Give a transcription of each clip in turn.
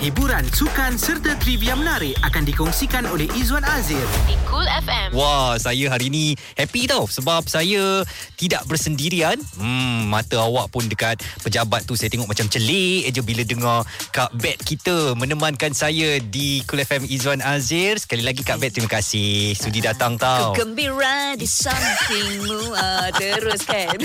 hiburan, sukan serta trivia menarik akan dikongsikan oleh Izwan Azir di Cool FM. Wah, saya hari ni happy tau sebab saya tidak bersendirian. Mata awak pun dekat pejabat tu saya tengok macam celik aje bila dengar Kak Bed kita menemankan saya di Cool FM. Izwan Azir, sekali lagi Kak Bed, terima kasih sudi datang tau. Kegembira di sampingmu teruskan.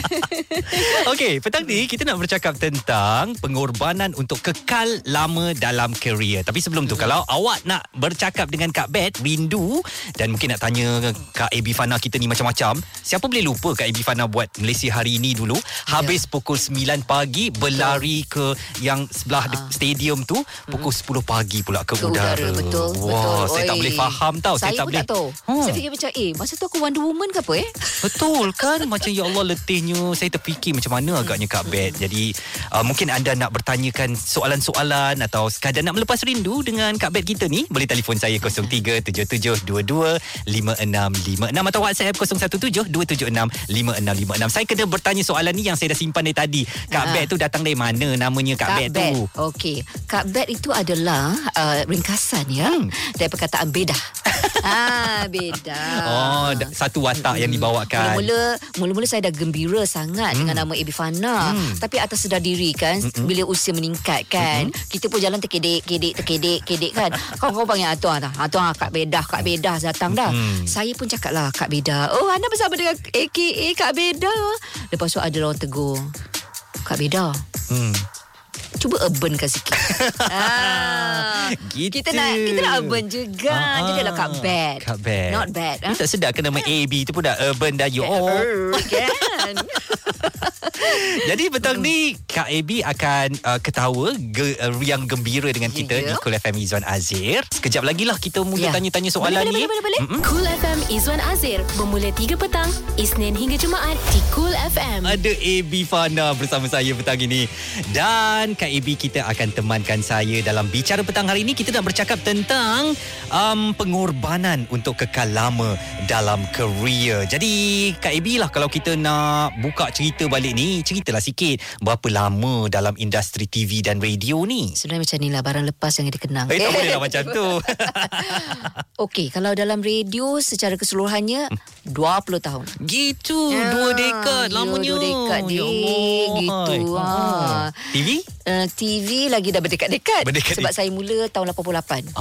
Okey, petang ni kita nak bercakap tentang pengorbanan untuk kekal lama dalam kerjaya. Tapi sebelum tu, kalau awak nak bercakap dengan Kak Bed, rindu dan mungkin nak tanya Kak Abby Fana kita ni macam-macam, siapa boleh lupa Kak Abby Fana buat Malaysia hari ini dulu, habis pukul 9 pagi berlari ke yang sebelah stadium tu, pukul 10 pagi pula ke udara. Betul. Wah, betul. Saya tak boleh faham tau. Saya tak boleh. Saya fikir macam, masa tu aku Wonder Woman ke apa Betul kan? Macam ya Allah letihnya. Saya terfikir macam mana agaknya Kak Bed. Jadi mungkin anda nak bertanyakan soalan-soalan atau sekadar nak melepas rindu dengan Kak Bed kita ni, boleh telefon saya 0377225656 atau WhatsApp 0172765656. Saya kena bertanya soalan ni yang saya dah simpan dari tadi. Kak Bed tu datang dari mana, namanya Kak Bed tu? Okey, Kak Bed itu adalah ringkasan dari perkataan bedah. Bedah. Oh, satu watak yang dibawakan. Mula-mula saya dah gembira sangat dengan nama Abby Fana, tapi atas sedar diri kan, bila usia meningkat kan, kita pun jalan terkedek kan. Kau panggil Atuan Kak Bedah datang dah. Saya pun cakap lah Kak Bedah. Oh, anda bersama dengan AKA Kak Bedah. Lepas tu ada orang tegur, Kak Bedah, cuba urbankan sikit. Gitu. Kita nak urban juga. Jadilah Kak Bed. Not bad. Kita tak sedar kena nama AB tu pun dah urban dah. You all kan. Jadi petang ni Kak AB akan ketawa riang gembira dengan kita di Cool FM Izwan Azir. Sekejap lagi lah kita mula tanya-tanya soalan ni. Boleh. Cool FM Izwan Azir bermula 3 petang Isnin hingga Jumaat di Cool FM. Ada AB Fana bersama saya petang ini. Dan Kak AB kita akan temankan saya dalam bicara petang hari ini. Kita nak bercakap tentang pengorbanan untuk kekal lama dalam kerjaya. Jadi Kak AB lah, kalau kita nak buka cerita balik ni, ceritalah sikit berapa lama dalam industri TV dan radio ni. Sebenarnya macam inilah barang lepas yang dikenang. Tak bolehlah macam tu. Okey, kalau dalam radio secara keseluruhannya 20 tahun. Gitu, 2 dekad lamanya. 2 dekad gitu. TV? TV lagi dah berdekat. Sebab saya mula tahun 88.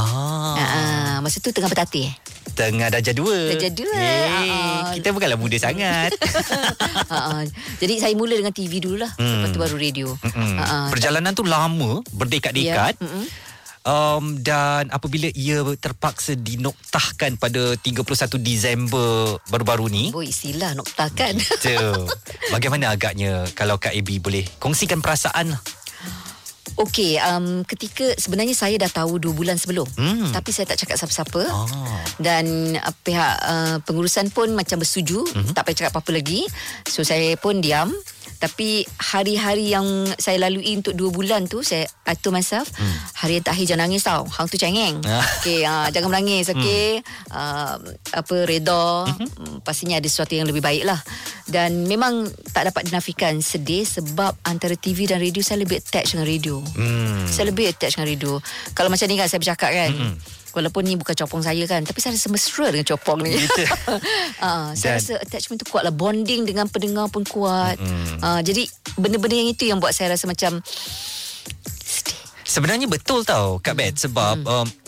Masa tu tengah bertatih. Tengah darjah 2. Kita bukanlah muda sangat. Jadi saya mula dengan TV dululah. Lepas tu baru radio. Perjalanan tu lama, berdekat-dekat. Dan apabila ia terpaksa dinoktahkan pada 31 Disember baru-baru ni. Oh, istilah noktahkan. Bagaimana agaknya kalau Kak AB boleh kongsikan perasaan lah? Okey, ketika sebenarnya saya dah tahu 2 bulan sebelum, tapi saya tak cakap siapa-siapa. Dan pihak pengurusan pun macam bersetuju, tak payah cakap apa-apa lagi. So saya pun diam. Tapi hari-hari yang saya lalui untuk 2 bulan tu, saya atur myself, hari yang terakhir jangan nangis tau. Hang tu cengeng. Jangan menangis, okey. Reda. Pastinya ada sesuatu yang lebih baik lah. Dan memang tak dapat dinafikan sedih, sebab antara TV dan radio, saya lebih attached dengan radio. Kalau macam ni kan, saya bercakap kan, walaupun ni bukan copong saya kan, tapi saya rasa mesra dengan copong ni. Saya rasa attachment tu kuat lah. Bonding dengan pendengar pun kuat. Jadi benda-benda yang itu yang buat saya rasa macam sedih. Sebenarnya betul tau Kak Bed, sebab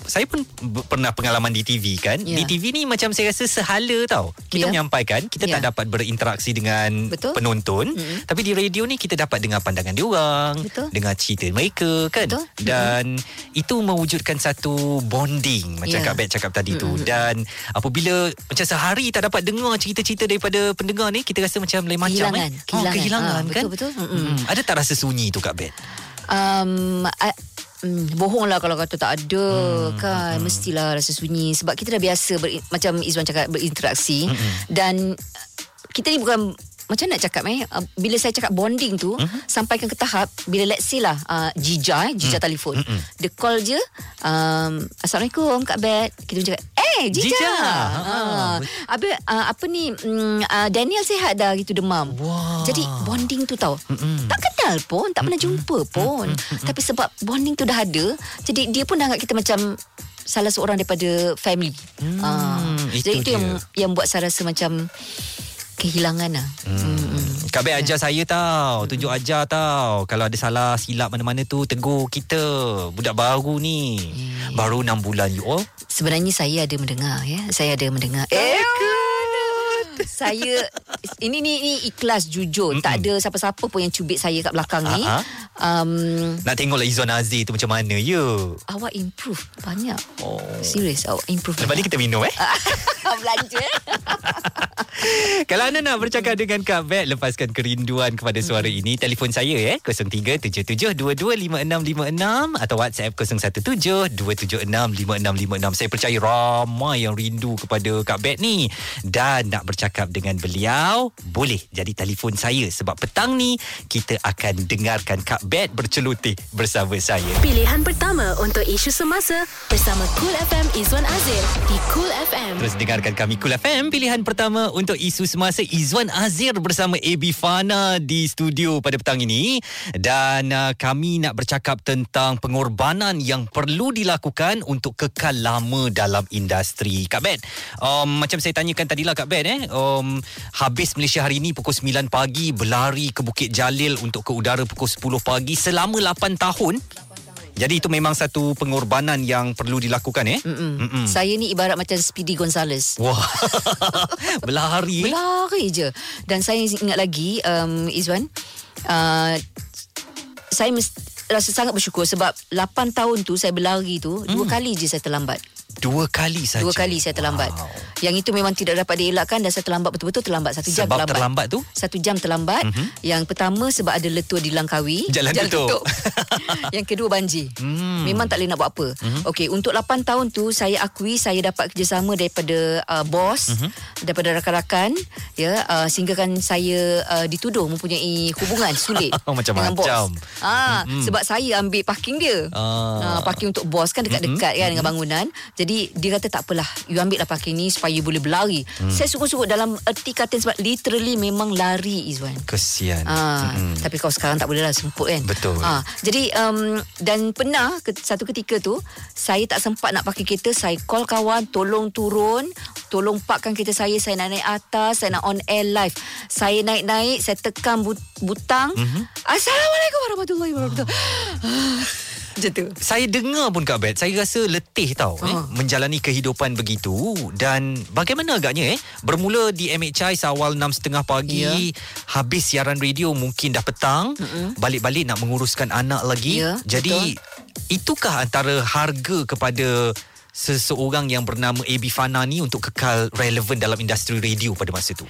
saya pun pernah pengalaman di TV kan. Di TV ni macam saya rasa sehala tau. Kita menyampaikan, kita tak dapat berinteraksi dengan penonton. Tapi di radio ni kita dapat dengar pandangan diorang, dengar cerita mereka kan. Dan itu mewujudkan satu bonding macam Kak Bed cakap tadi tu. Dan apabila macam sehari tak dapat dengar cerita-cerita daripada pendengar ni, kita rasa macam lain macam kehilangan kan. Betul. Ada tak rasa sunyi tu Kak Bed? Bohong lah kalau kata tak ada kan. Mestilah rasa sunyi, sebab kita dah biasa macam Izwan cakap, berinteraksi. Dan kita ni bukan macam nak cakap bila saya cakap bonding tu, sampaikan ke tahap bila let's say lah Jija telefon, dia call je, Assalamualaikum Kak Bed, kita pun cakap Jija. Abis apa ni Daniel sihat dah gitu demam. Wow. Jadi bonding tu tahu. Tak kenal pun, tak pernah jumpa pun. Tapi sebab bonding tu dah ada, jadi dia pun dah anggap kita macam salah seorang daripada family. Jadi itu yang buat saya rasa macam kehilangan lah. Kak Bed ajar saya tau, tunjuk ajar tau. Kalau ada salah silap mana-mana tu, tegur kita. Budak baru ni, baru 6 bulan you all. Sebenarnya saya ada mendengar ya. Saya ada mendengar. Saya ini ikhlas jujur. Tak ada siapa-siapa pun yang cubit saya kat belakang ni. Nak tengoklah Izwan Azir tu macam mana ya. Awak improve banyak. Serius awak improve. Lepas ni kita minum belanja. Kalau anda nak bercakap dengan Kak Bed, lepaskan kerinduan kepada suara ini, telefon saya 0377225656 atau WhatsApp 0172765656. Saya percaya ramai yang rindu kepada Kak Bed ni dan nak bercakap dengan beliau. Boleh jadi telefon saya, sebab petang ni kita akan dengarkan Kak Bed berceloteh bersama saya. Pilihan pertama untuk isu semasa bersama Cool FM Izwan Azir di Cool FM. Terus dengarkan kami Cool FM, pilihan pertama untuk isu semasa. Izwan Azir bersama Abby Fana di studio pada petang ini. Dan kami nak bercakap tentang pengorbanan yang perlu dilakukan untuk kekal lama dalam industri. Kak Bed, macam saya tanyakan tadilah Kak Bed, habis Malaysia hari ini pukul 9 pagi berlari ke Bukit Jalil untuk ke udara pukul 10 pagi selama 8 tahun. Jadi itu memang satu pengorbanan yang perlu dilakukan Saya ni ibarat macam Speedy Gonzales. Wah. Berlari. Berlari je. Dan saya ingat lagi Izwan, saya rasa sangat bersyukur sebab 8 tahun tu saya berlari tu, 2 kali je saya terlambat. 2 kali saja. 2 kali saya terlambat. Wow. Yang itu memang tidak dapat dielakkan dan saya terlambat betul-betul terlambat. 1 jam sebab terlambat. Terlambat tu? 1 jam terlambat. Yang pertama sebab ada letup di Langkawi. Jalan tutup. Yang kedua banjir. Memang tak boleh nak buat apa. Okey, untuk 8 tahun tu saya akui saya dapat kerjasama daripada bos, daripada rakan-rakan ya, sehinggakan saya dituduh mempunyai hubungan sulit dengan bos. Sebab saya ambil parking dia. Parking untuk bos kan dekat-dekat kan dengan bangunan. Jadi dia kata tak apalah, you ambil lah parking ni supaya you boleh berlari. Saya sungguh-sungguh dalam erti kata sebab literally memang lari Izwan. Kesian. Tapi kau sekarang tak boleh lah, semput kan. Betul. Jadi dan pernah satu ketika tu saya tak sempat nak parking kereta. Saya call kawan, tolong turun, tolong parkkan kereta saya. Saya nak naik atas, saya nak on air live. Saya naik-naik, saya tekan butang. Assalamualaikum warahmatullahi wabarakatuh. Jatuh. Saya dengar pun Kak Bed, saya rasa letih tau menjalani kehidupan begitu. Dan bagaimana agaknya bermula di MHI seawal 6.30 pagi, habis siaran radio mungkin dah petang, balik-balik nak menguruskan anak lagi. Jadi itukah antara harga kepada seseorang yang bernama Abby Fana ni untuk kekal relevan dalam industri radio pada masa tu?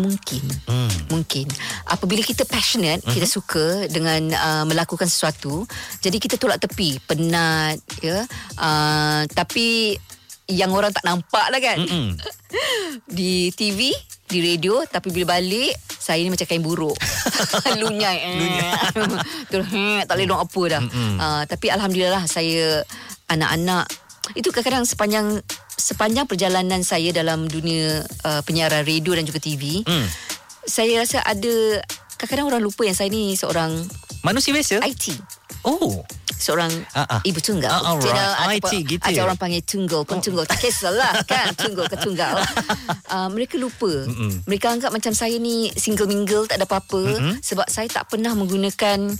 Mungkin apabila kita passionate, kita suka dengan melakukan sesuatu, jadi kita tolak tepi penat ya. Tapi yang orang tak nampak lah kan di TV, di radio. Tapi bila balik, saya ni macam kain buruk. Lunyai. Terus tak boleh nak apa dah. Tapi Alhamdulillah saya, anak-anak itu kadang-kadang sepanjang perjalanan saya dalam dunia penyiaran radio dan juga TV, saya rasa ada kadang-kadang orang lupa yang saya ni seorang manusia biasa, IT. Seorang ibu tunggal. Right. IT gitu. Ada orang panggil tunggal, pun tunggal. Tak kisahlah kan, tunggal ke tunggal. Mereka lupa. Mereka anggap macam saya ni single-mingle, tak ada apa-apa. Sebab saya tak pernah menggunakan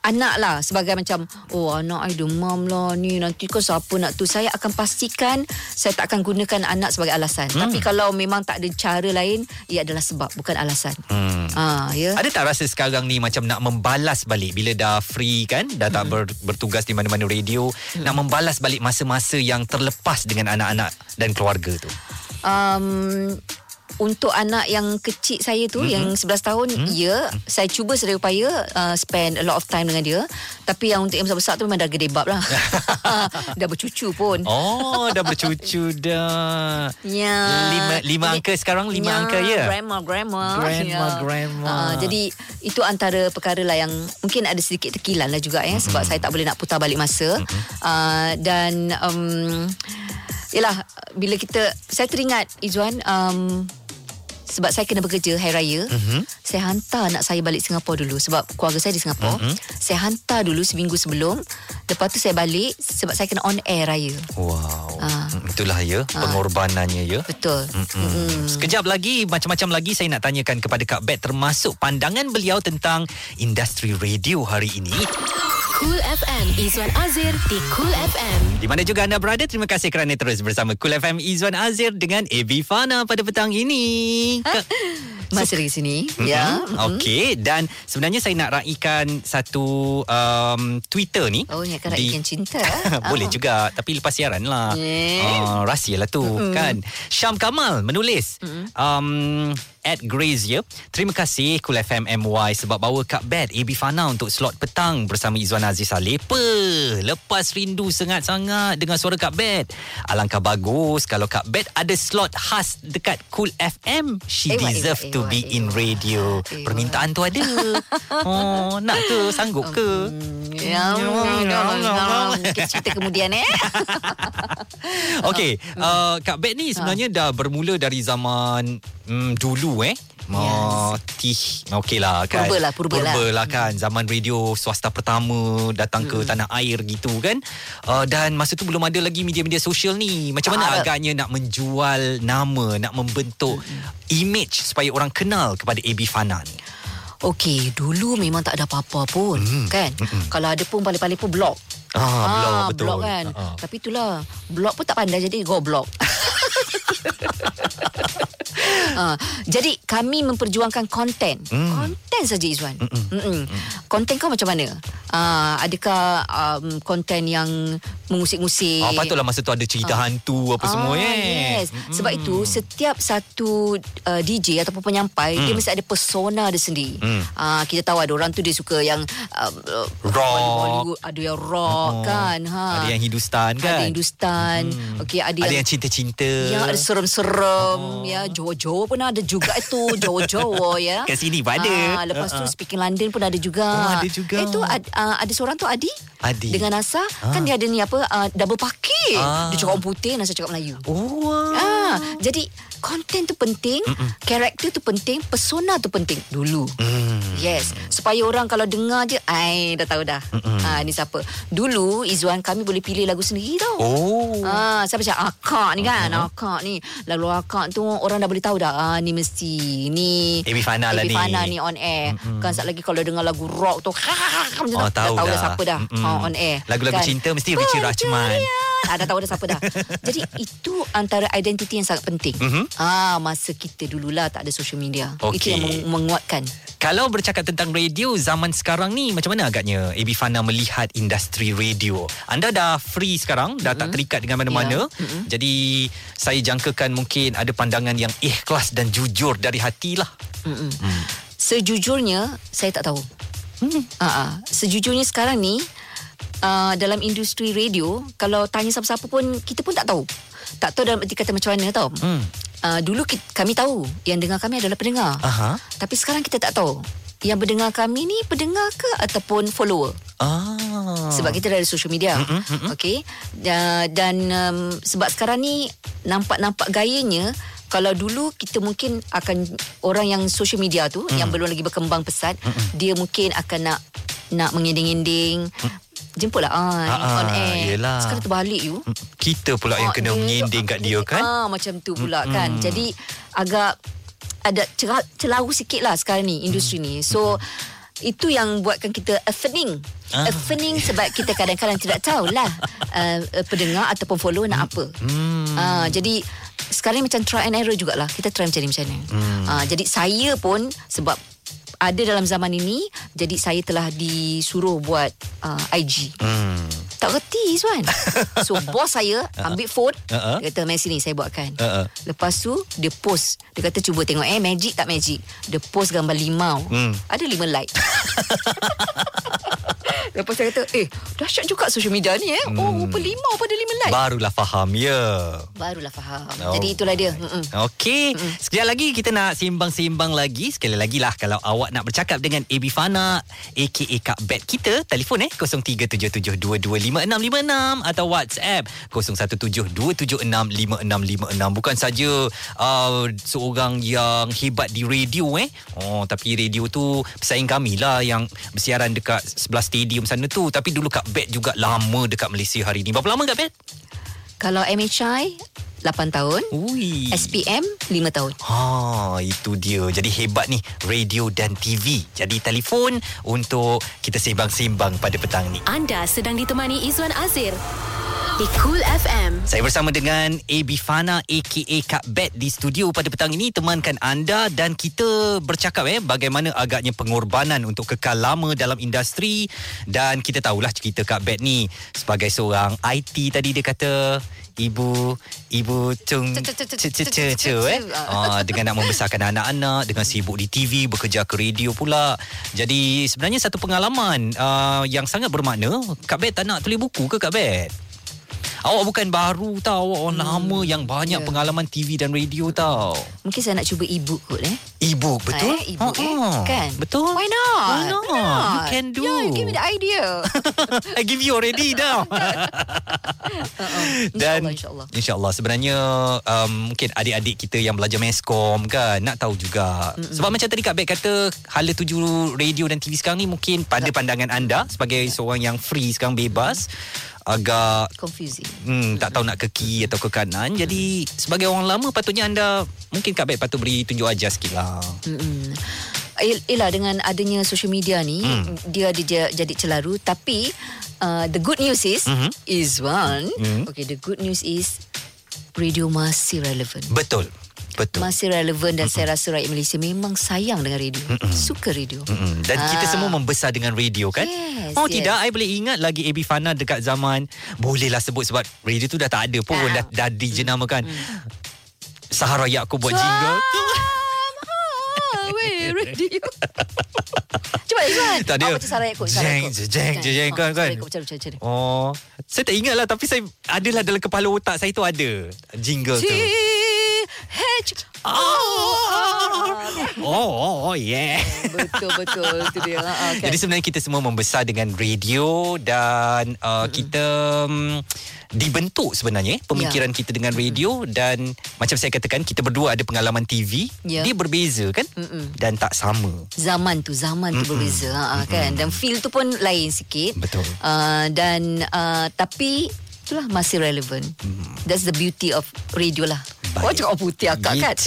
anak lah sebagai macam, anak I demam lah ni, nanti kau siapa nak tu. Saya akan pastikan saya tak akan gunakan anak sebagai alasan. Tapi kalau memang tak ada cara lain, ia adalah sebab, bukan alasan. Ya. Ada tak rasa sekarang ni macam nak membalas balik bila dah free kan, dah tak bertugas di mana-mana radio, nak membalas balik masa-masa yang terlepas dengan anak-anak dan keluarga tu? Untuk anak yang kecil saya tu, yang 11 tahun, ya, saya cuba sedaya upaya spend a lot of time dengan dia. Tapi yang untuk yang besar-besar tu memang dah gede bab lah. Dah bercucu pun. Oh, dah bercucu dah. Ya. Lima angka sekarang, lima angka ya. Grandma. Jadi, itu antara perkara lah yang mungkin ada sedikit tekilan lah juga ya. Sebab saya tak boleh nak putar balik masa. Dan... yelah, bila kita... Saya teringat, Izwan, sebab saya kena bekerja Hari Raya, saya hantar anak saya balik Singapura dulu. Sebab keluarga saya di Singapura. Saya hantar dulu seminggu sebelum. Lepas tu saya balik sebab saya kena on air Raya. Wow. Itulah ya, pengorbanannya ya. Betul. Sekejap lagi, macam-macam lagi saya nak tanyakan kepada Kak Bed, termasuk pandangan beliau tentang industri radio hari ini. Cool FM, Izwan Azir di Cool FM. Di mana juga anda berada, terima kasih kerana terus bersama Cool FM. Izwan Azir dengan Abby Fana pada petang ini. Masih di sini. Ya. Okey, dan sebenarnya saya nak raikan satu Twitter ni. Oh, nak raikan cinta. Boleh juga, tapi lepas siaran lah. Rahsia lah tu, kan. Syam Kamal menulis. At Grace ya. Terima kasih Cool FM MY sebab bawa Kak Bed, Abby Fana untuk slot petang bersama Izwan Azir Salepa. Lepas rindu sangat-sangat dengan suara Kak Bed. Alangkah bagus kalau Kak Bed ada slot khas dekat Cool FM. She deserve to be in radio. Permintaan tu ada. Oh, nak tu sanggup ke? Ya, cerita kemudian eh. Okey, Kak Bed ni sebenarnya dah bermula dari zaman dulu okey lah kan, purba lah kan, zaman radio swasta pertama datang ke tanah air gitu kan, dan masa tu belum ada lagi media-media sosial ni. Macam mana agaknya nak menjual nama, nak membentuk image supaya orang kenal kepada Abby Fana ni? Okey, dulu memang tak ada apa-apa pun kan. Kalau ada pun paling-paling pun blog. Blog kan. Tapi itulah, blog pun tak pandai jadi goblok. Jadi kami memperjuangkan konten. Konten saja, Izwan. Konten kau macam mana? Adakah konten yang mengusik-ngusik? Patutlah masa tu ada cerita hantu apa semua. Yes. Sebab itu setiap satu DJ ataupun penyampai, dia mesti ada persona dia sendiri. Kita tahu ada orang tu dia suka yang rock, ada yang rock kan, ada yang Hindustan kan, ada Hindustan. Okey, ada yang cinta-cinta, yang ada serem-serem, ya, Jawa-Jawa pun ada juga itu. Jawa-Jawa ya. Kat sini pun ada. Lepas tu Speaking London pun ada juga. Oh, ada juga. Itu ada seorang tu Adi dengan Nasa. Kan dia ada ni apa, double pakai. Dia cakap putih, Nasa cakap Melayu. Jadi konten tu penting, karakter tu penting, persona tu penting dulu. Yes, supaya orang kalau dengar je, ai dah tahu dah. Ni siapa. Dulu Izwan, kami boleh pilih lagu sendiri tau. Saya macam akak ni kan, akak ni. Lalu akak tu orang dah boleh tahu dah. Ni mesti ni Abby Fana lah ni. Abby Fana ni on air. Kan sekejap lagi kalau dengar lagu rock tu, macam tahu dah siapa dah on air. Lagu-lagu kan? Cinta mesti Richie Rachman. Dah tahu dah siapa dah. Jadi itu antara identiti yang sangat penting. Masa kita dululah tak ada social media. Okay. Itu yang menguatkan. Kalau bercakap tentang radio zaman sekarang ni, macam mana agaknya Abby Fana melihat industri radio? Anda dah free sekarang, dah tak terikat dengan mana-mana. Jadi saya jangkakan mungkin ada pandangan yang ikhlas dan jujur dari hatilah. Sejujurnya saya tak tahu. Sejujurnya sekarang ni, dalam industri radio, kalau tanya siapa-siapa pun, kita pun tak tahu. Tak tahu dalam erti kata macam mana tau. Dulu kami tahu yang dengar kami adalah pendengar. Tapi sekarang kita tak tahu yang pendengar kami ni pendengar ke ataupun follower. Sebab kita dari social media. Okey. Dan sebab sekarang ni nampak-nampak gayanya. Kalau dulu kita mungkin akan orang yang social media tu, yang belum lagi berkembang pesat, dia mungkin akan nak mengending-ending, jemputlah on air. Yelah. Sekarang terbalik you. Kita pula yang kena mengending kat dia kan. Macam tu pula kan. Jadi agak ada celahu sikit lah sekarang ni industri ni. So itu yang buatkan kita affening sebab kita kadang-kadang tidak tahulah pendengar ataupun follower nak apa. Jadi sekarang macam try and error jugalah. Kita try macam ni macam ni. Jadi saya pun sebab ada dalam zaman ini, jadi saya telah disuruh buat IG. Tak reti Izwan. So bos saya ambil phone, dia kata mari sini saya buatkan. Lepas tu dia post. Dia kata cuba tengok magic tak magic. Dia post gambar limau. Ada 5 like. Lepas saya kata dahsyat juga social media ni Oh rupa limau pada 5 like. Barulah faham Barulah faham. Jadi itulah dia. Okey. Sekejap lagi kita nak sembang-sembang lagi. Sekali lagi lah, kalau awak nak bercakap dengan Abby Fana aka Kak Bed kita, telefon 0377225656 atau WhatsApp 0172765656. Bukan saja seorang yang hebat di radio tapi radio tu pesaing kami lah yang bersiaran dekat sebelah stadium sana tu. Tapi dulu Kak Bed juga lama dekat Malaysia hari ini. Berapa lama Kak Bed? Kalau MHI 8 tahun. Ui. SPM 5 tahun. Itu dia. Jadi hebat ni radio dan TV. Jadi telefon untuk kita sembang-sembang pada petang ni. Anda sedang ditemani Izwan Azir di Cool FM. Saya bersama dengan Abby Fana aka Kak Bed di studio pada petang ini, temankan anda, dan kita bercakap bagaimana agaknya pengorbanan untuk kekal lama dalam industri. Dan kita tahulah cerita Kak Bed ni sebagai seorang IT tadi, dia kata ibu cung dengan nak membesarkan anak-anak, dengan sibuk di TV, bekerja ke radio pula. Jadi sebenarnya satu pengalaman yang sangat bermakna. Kak Bed tak nak tulis buku ke Kak Bed? Awak bukan baru tau, awak orang lama yang banyak pengalaman TV dan radio tau. Mungkin saya nak cuba e-book kot E-book, betul? E-book kan? Betul. Why not? You can do. Yeah, you give me the idea. I give you already now. Dan insya Allah sebenarnya mungkin adik-adik kita yang belajar meskom kan nak tahu juga. Sebab macam tadi Kak Bed kata, hala tuju radio dan TV sekarang ni mungkin pada pandangan anda sebagai seorang yang free sekarang, bebas, agak confusing. Tak tahu nak ke kiri atau ke kanan. Jadi sebagai orang lama, patutnya anda, mungkin Kak Bed patut beri tunjuk ajar sikit lah. Yelah, dengan adanya social media ni dia jadi celaru. Tapi the good news is okay, the good news is radio masih relevan. Betul. Masih relevan, dan saya rasa rakyat Malaysia memang sayang dengan radio. Suka radio. Dan kita semua membesar dengan radio kan? Yes, tidak, I boleh ingat lagi Abby Fana dekat zaman, bolehlah sebut sebab radio tu dah tak ada pun, dah dijenamakan. Sahara Ya Aku buat jingle. Radio. Cuba Izwan. Apa tu Saraya Kut? Jeng. Kan. Bercari. Saya tak ingat lah, tapi saya adalah dalam kepala otak saya tu ada jingle tu. Yeah. Betul. Itu dia. Jadi sebenarnya kita semua membesar dengan radio, dan kita dibentuk sebenarnya pemikiran kita dengan radio. Dan macam saya katakan, kita berdua ada pengalaman TV. Dia berbeza kan, dan tak sama. Zaman tu berbeza kan, dan feel tu pun lain sikit. Betul. Dan tapi itulah masih relevan. That's the beauty of radio lah. Cakap putih akak kan.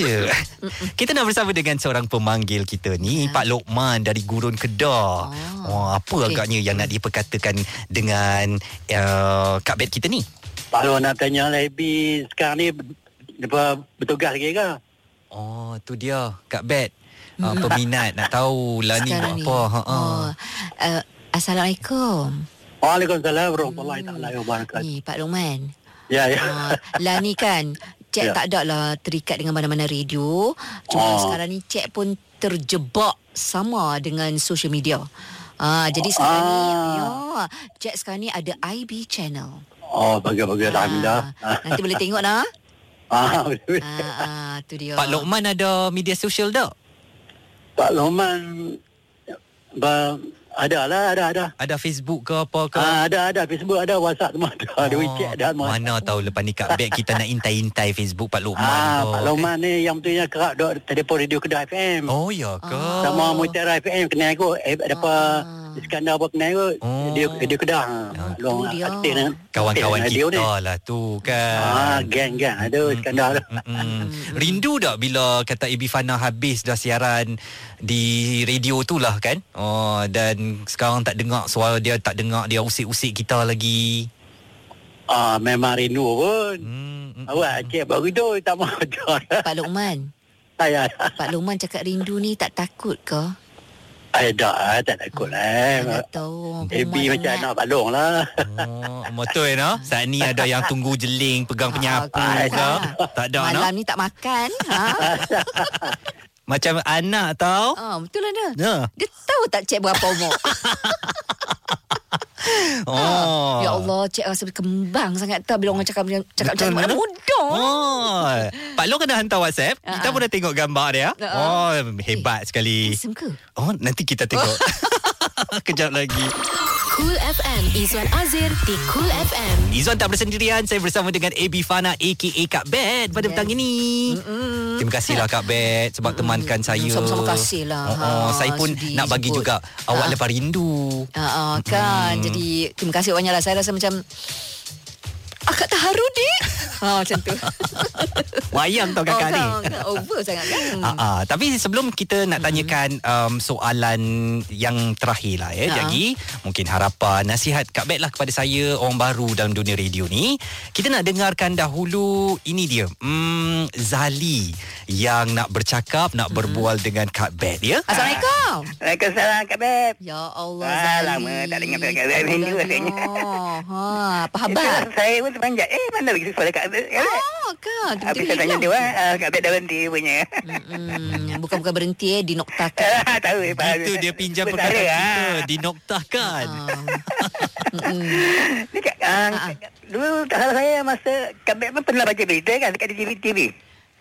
Kita nak bersama dengan seorang pemanggil kita ni, Pak Lokman dari Gurun, Kedah. Apa agaknya yang nak diperkatakan dengan Kak Bed kita ni? Pak Lok nak tanya lah, Abby sekarang ni bertugas lagi ke? Tu dia Kak Bed, peminat nak tahu lah ni buat apa. Assalamualaikum. Waalaikumsalam warahmatullahi taala wabarakatuh. Pak Lokman. Ya. Lah ni kan, Cik tak ada lah terikat dengan mana-mana radio. Cuma sekarang ni Cik pun terjebak sama dengan social media. Jadi sekarang ni Cik sekarang ni ada IB channel. Bagus-bagus. Alhamdulillah. Nanti boleh tengok lah. Tu dia. Pak Lokman ada media sosial tak? Pak Lokman Ada. Ada Facebook ke apa ke? Ada. Facebook ada, WhatsApp semua ada. Ada WeChat ada. Mana tahu lepas ni Kak Bed kita nak intai-intai Facebook Pak Lokman. Pak Lokman ni yang betulnya kerap dok telefon radio Kedah FM. Ya ke? Sama Mutiara FM kenal aku. Ada apa Iskandar apa kenal aku. Dia Kedah. Long aktif kan. Kawan-kawan kita lah tu kan. Geng-geng ada Iskandar. Rindu tak bila kata Abby Fana habis dah siaran di radio tu lah kan? Dan sekarang tak dengar suara dia, tak dengar dia usik-usik kita lagi. Memang rindu pun. Awak Cik baru tu tak mahu. Pak Lokman. Pak Lokman cakap rindu ni tak takut ke? Tak lah, tak takut lah. Baby macam anak Pak Long lah. Oh, betul no? Saat ni ada yang tunggu jeling, pegang penyapu tak ada malam no? Ni tak makan ha? Macam anak tau. Betul lah dia. Dia tahu tak cik berapa umur? Ya Allah, cik rasa berkembang sangat tak bila orang cakap macam mana muda. Pak Long kena hantar WhatsApp. Kita pun dah tengok gambar dia. Hebat sekali. Handsome ke? Nanti kita tengok. Kejap lagi. Cool FM, Izwan Azir di Cool FM. Izwan tak bersendirian, saya bersama dengan Abby Fana aka Kak Bed pada petang ini. Terima kasihlah Kak Bed sebab temankan saya. Sama-sama kasihlah. Saya pun nak bagi juga awak lepas rindu. Kan. Jadi terima kasih banyaklah. Saya rasa macam akak terharu dik. Macam tu. Wayang tau kakak ni. Over sangat kan. Tapi sebelum kita nak tanyakan soalan yang terakhir lah ya. Jadi mungkin harapan, nasihat Kak Bed lah kepada saya, orang baru dalam dunia radio ni. Kita nak dengarkan dahulu. Ini dia Zali yang nak bercakap, nak berbual dengan Kak Bed ya. Assalamualaikum. Waalaikumsalam Kak Bed. Ya Allah Zali, lama tak dengar Kak Bed. Rindu rasanya. Apa khabar? Saya pun sepanjang mana lagi suara Kak Bed. Kan habis saya tanya dia Kak Bed dah berhenti punya. Bukan berhenti dinoktahkan. Tahu itu dia pinjam perkataan kita dinoktahkan. Dulu tak salah saya masa Kak Bed pun pernah baca berita kan dekat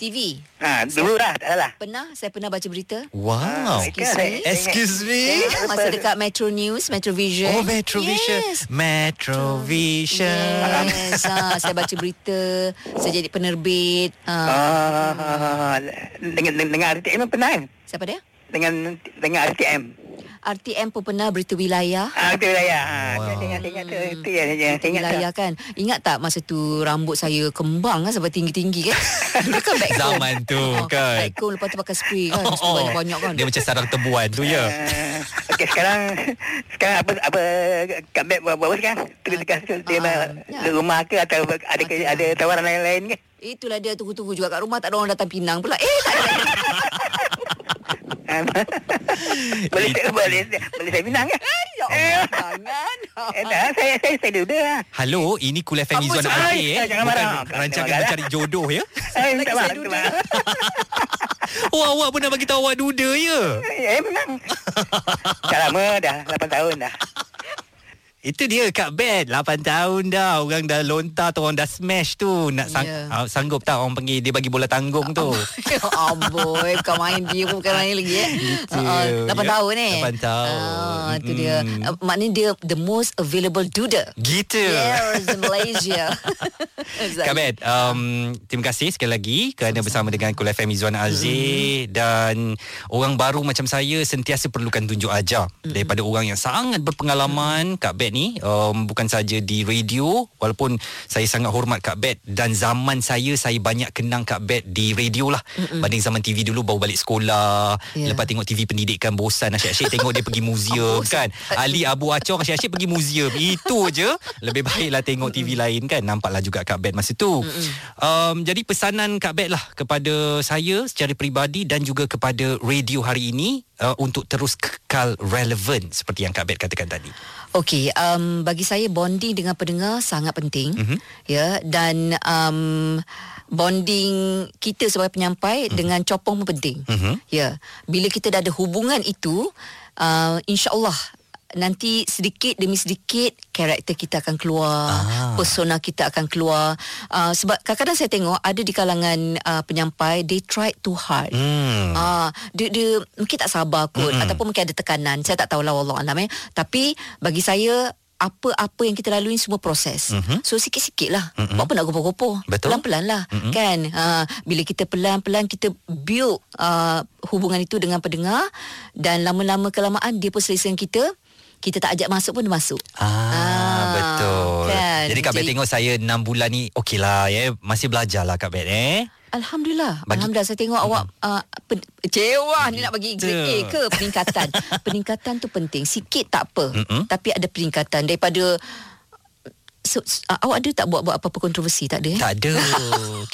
TV. Dulu lah tak salah. Saya pernah baca berita. Wow. Excuse me. Masa dekat Metro News, Metro Vision. Oh, Metro Vision. Metro Vision. Yes. Saya baca berita, saya jadi penerbit. Dengan RTM pernah kan? Siapa dia? Dengan RTM pun pernah berita wilayah. Berita wilayah. Ingat wilayah kan. Ingat tak masa tu rambut saya kembang kan, sampai tinggi-tinggi kan. Dulu kan back home. Zaman tu kan. Back home lepas tu pakai spray kan. Banyak-banyak kan. Dia macam sarang tebuan tu ya. Okey sekarang apa Kak Bed buat sekarang? Di rumah ke atau ada tawaran lain-lain ke? Itulah dia tunggu-tunggu juga kat rumah tak ada orang datang Pinang pula. Tak ada. Boleh saya Minang kan? Ya Allah, jangan. Saya duduk. Halo, ini Cool FM Izwan Azir. Jangan marah. Rancangan mencari jodoh ya. Tak marah. Awak pun nak bagi tahu awak duda ya? Memang. Tak lama dah, 8 tahun dah. Itu dia Kak Bed, 8 tahun dah. Orang dah lontar tu, orang dah smash tu. Sanggup tak orang panggil dia bagi bola tanggung tu? Amboi, bukan main dia, bukan main lagi ya. 8 tahun ni 8 tahun. Itu dia. Maknanya dia the most available duda. Gitu. Yes, Malaysia. Kak Bed, terima kasih sekali lagi kerana bersama dengan Cool FM Izwan Azir. Dan orang baru macam saya sentiasa perlukan tunjuk ajar daripada orang yang sangat berpengalaman. Kak Bed ni bukan saja di radio, walaupun saya sangat hormat Kak Bed dan zaman saya banyak kenang Kak Bed di radio lah banding zaman TV dulu. Baru balik sekolah, lepas tengok TV pendidikan bosan, asyik-asyik tengok dia pergi museum kan. Ali Abu Acong asyik-asyik pergi museum, itu je. Lebih baiklah tengok TV lain kan. Nampaklah juga Kak Bed masa tu. Jadi pesanan Kak Bed lah kepada saya secara peribadi dan juga kepada radio hari ini untuk terus kekal relevan seperti yang Kak Bed katakan tadi. Okey, bagi saya bonding dengan pendengar sangat penting, ya, dan bonding kita sebagai penyampai dengan copong pun penting, ya. Bila kita dah ada hubungan itu, insya-Allah nanti sedikit demi sedikit karakter kita akan keluar, persona kita akan keluar. Sebab kadang-kadang saya tengok ada di kalangan penyampai, they try too hard. Dia mungkin tak sabar kot, ataupun mungkin ada tekanan. Saya tak tahulah, wallahu a'lam. Tapi bagi saya apa-apa yang kita lalui semua proses. So sikit-sikit lah. Buat apa nak gopoh-gopoh? Pelan-pelan lah. Kan? Bila kita pelan-pelan kita build hubungan itu dengan pendengar, dan lama-lama kelamaan dia pun selesa dengan kita. Kita tak ajak masuk pun dia masuk. Betul. Kan? Jadi Kak Bed tengok saya 6 bulan ni okey lah ya. Masih belajar lah Kak Bed Alhamdulillah. Alhamdulillah saya tengok awak kecewa ni nak bagi grade A ke peningkatan. Peningkatan tu penting. Sikit tak apa. Tapi ada peningkatan daripada awak ada tak buat apa-apa kontroversi? Tak ada Tak ada.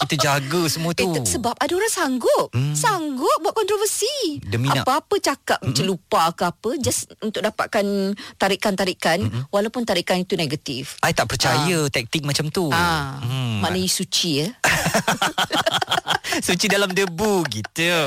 Kita jaga semua tu, sebab ada orang sanggup sanggup buat kontroversi demi apa-apa cakap macam lupa ke apa, just untuk dapatkan tarikan-tarikan, walaupun tarikan itu negatif. I tak percaya taktik macam tu. Maknanya suci ya. Suci dalam debu gitu.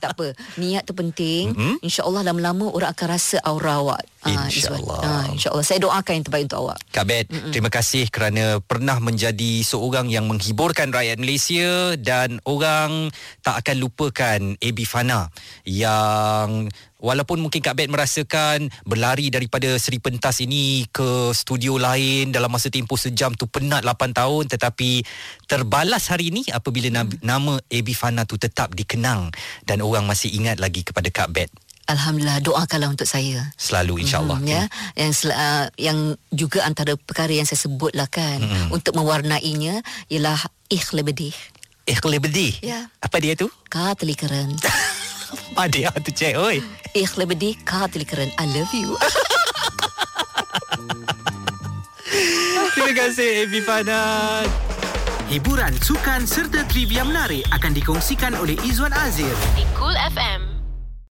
Tak apa, niat tu penting. InsyaAllah lama-lama orang akan rasa aura awak. InsyaAllah. InsyaAllah. Saya doakan yang terbaik untuk awak, Kak Bed. Terima kasih kerana pernah menjadi seorang yang menghiburkan rakyat Malaysia. Dan orang tak akan lupakan Abby Fana, yang walaupun mungkin Kak Bed merasakan berlari daripada seri pentas ini ke studio lain dalam masa tempoh sejam tu penat 8 tahun, tetapi terbalas hari ini apabila nama Abby Fana tu tetap dikenang dan orang masih ingat lagi kepada Kak Bed. Alhamdulillah, doakanlah untuk saya. Selalu, insyaAllah. Yang juga antara perkara yang saya sebutlah kan, untuk mewarnainya ialah ikhlebedih. Ikhlebedih? Ya. Apa dia tu? Katlikaran. Apa dia tu, cik? Oi. Ikhlebedih katlikaran. I love you. Terima kasih, Abby Fana. Hiburan, sukan serta trivia menarik akan dikongsikan oleh Izwan Azir di Cool FM.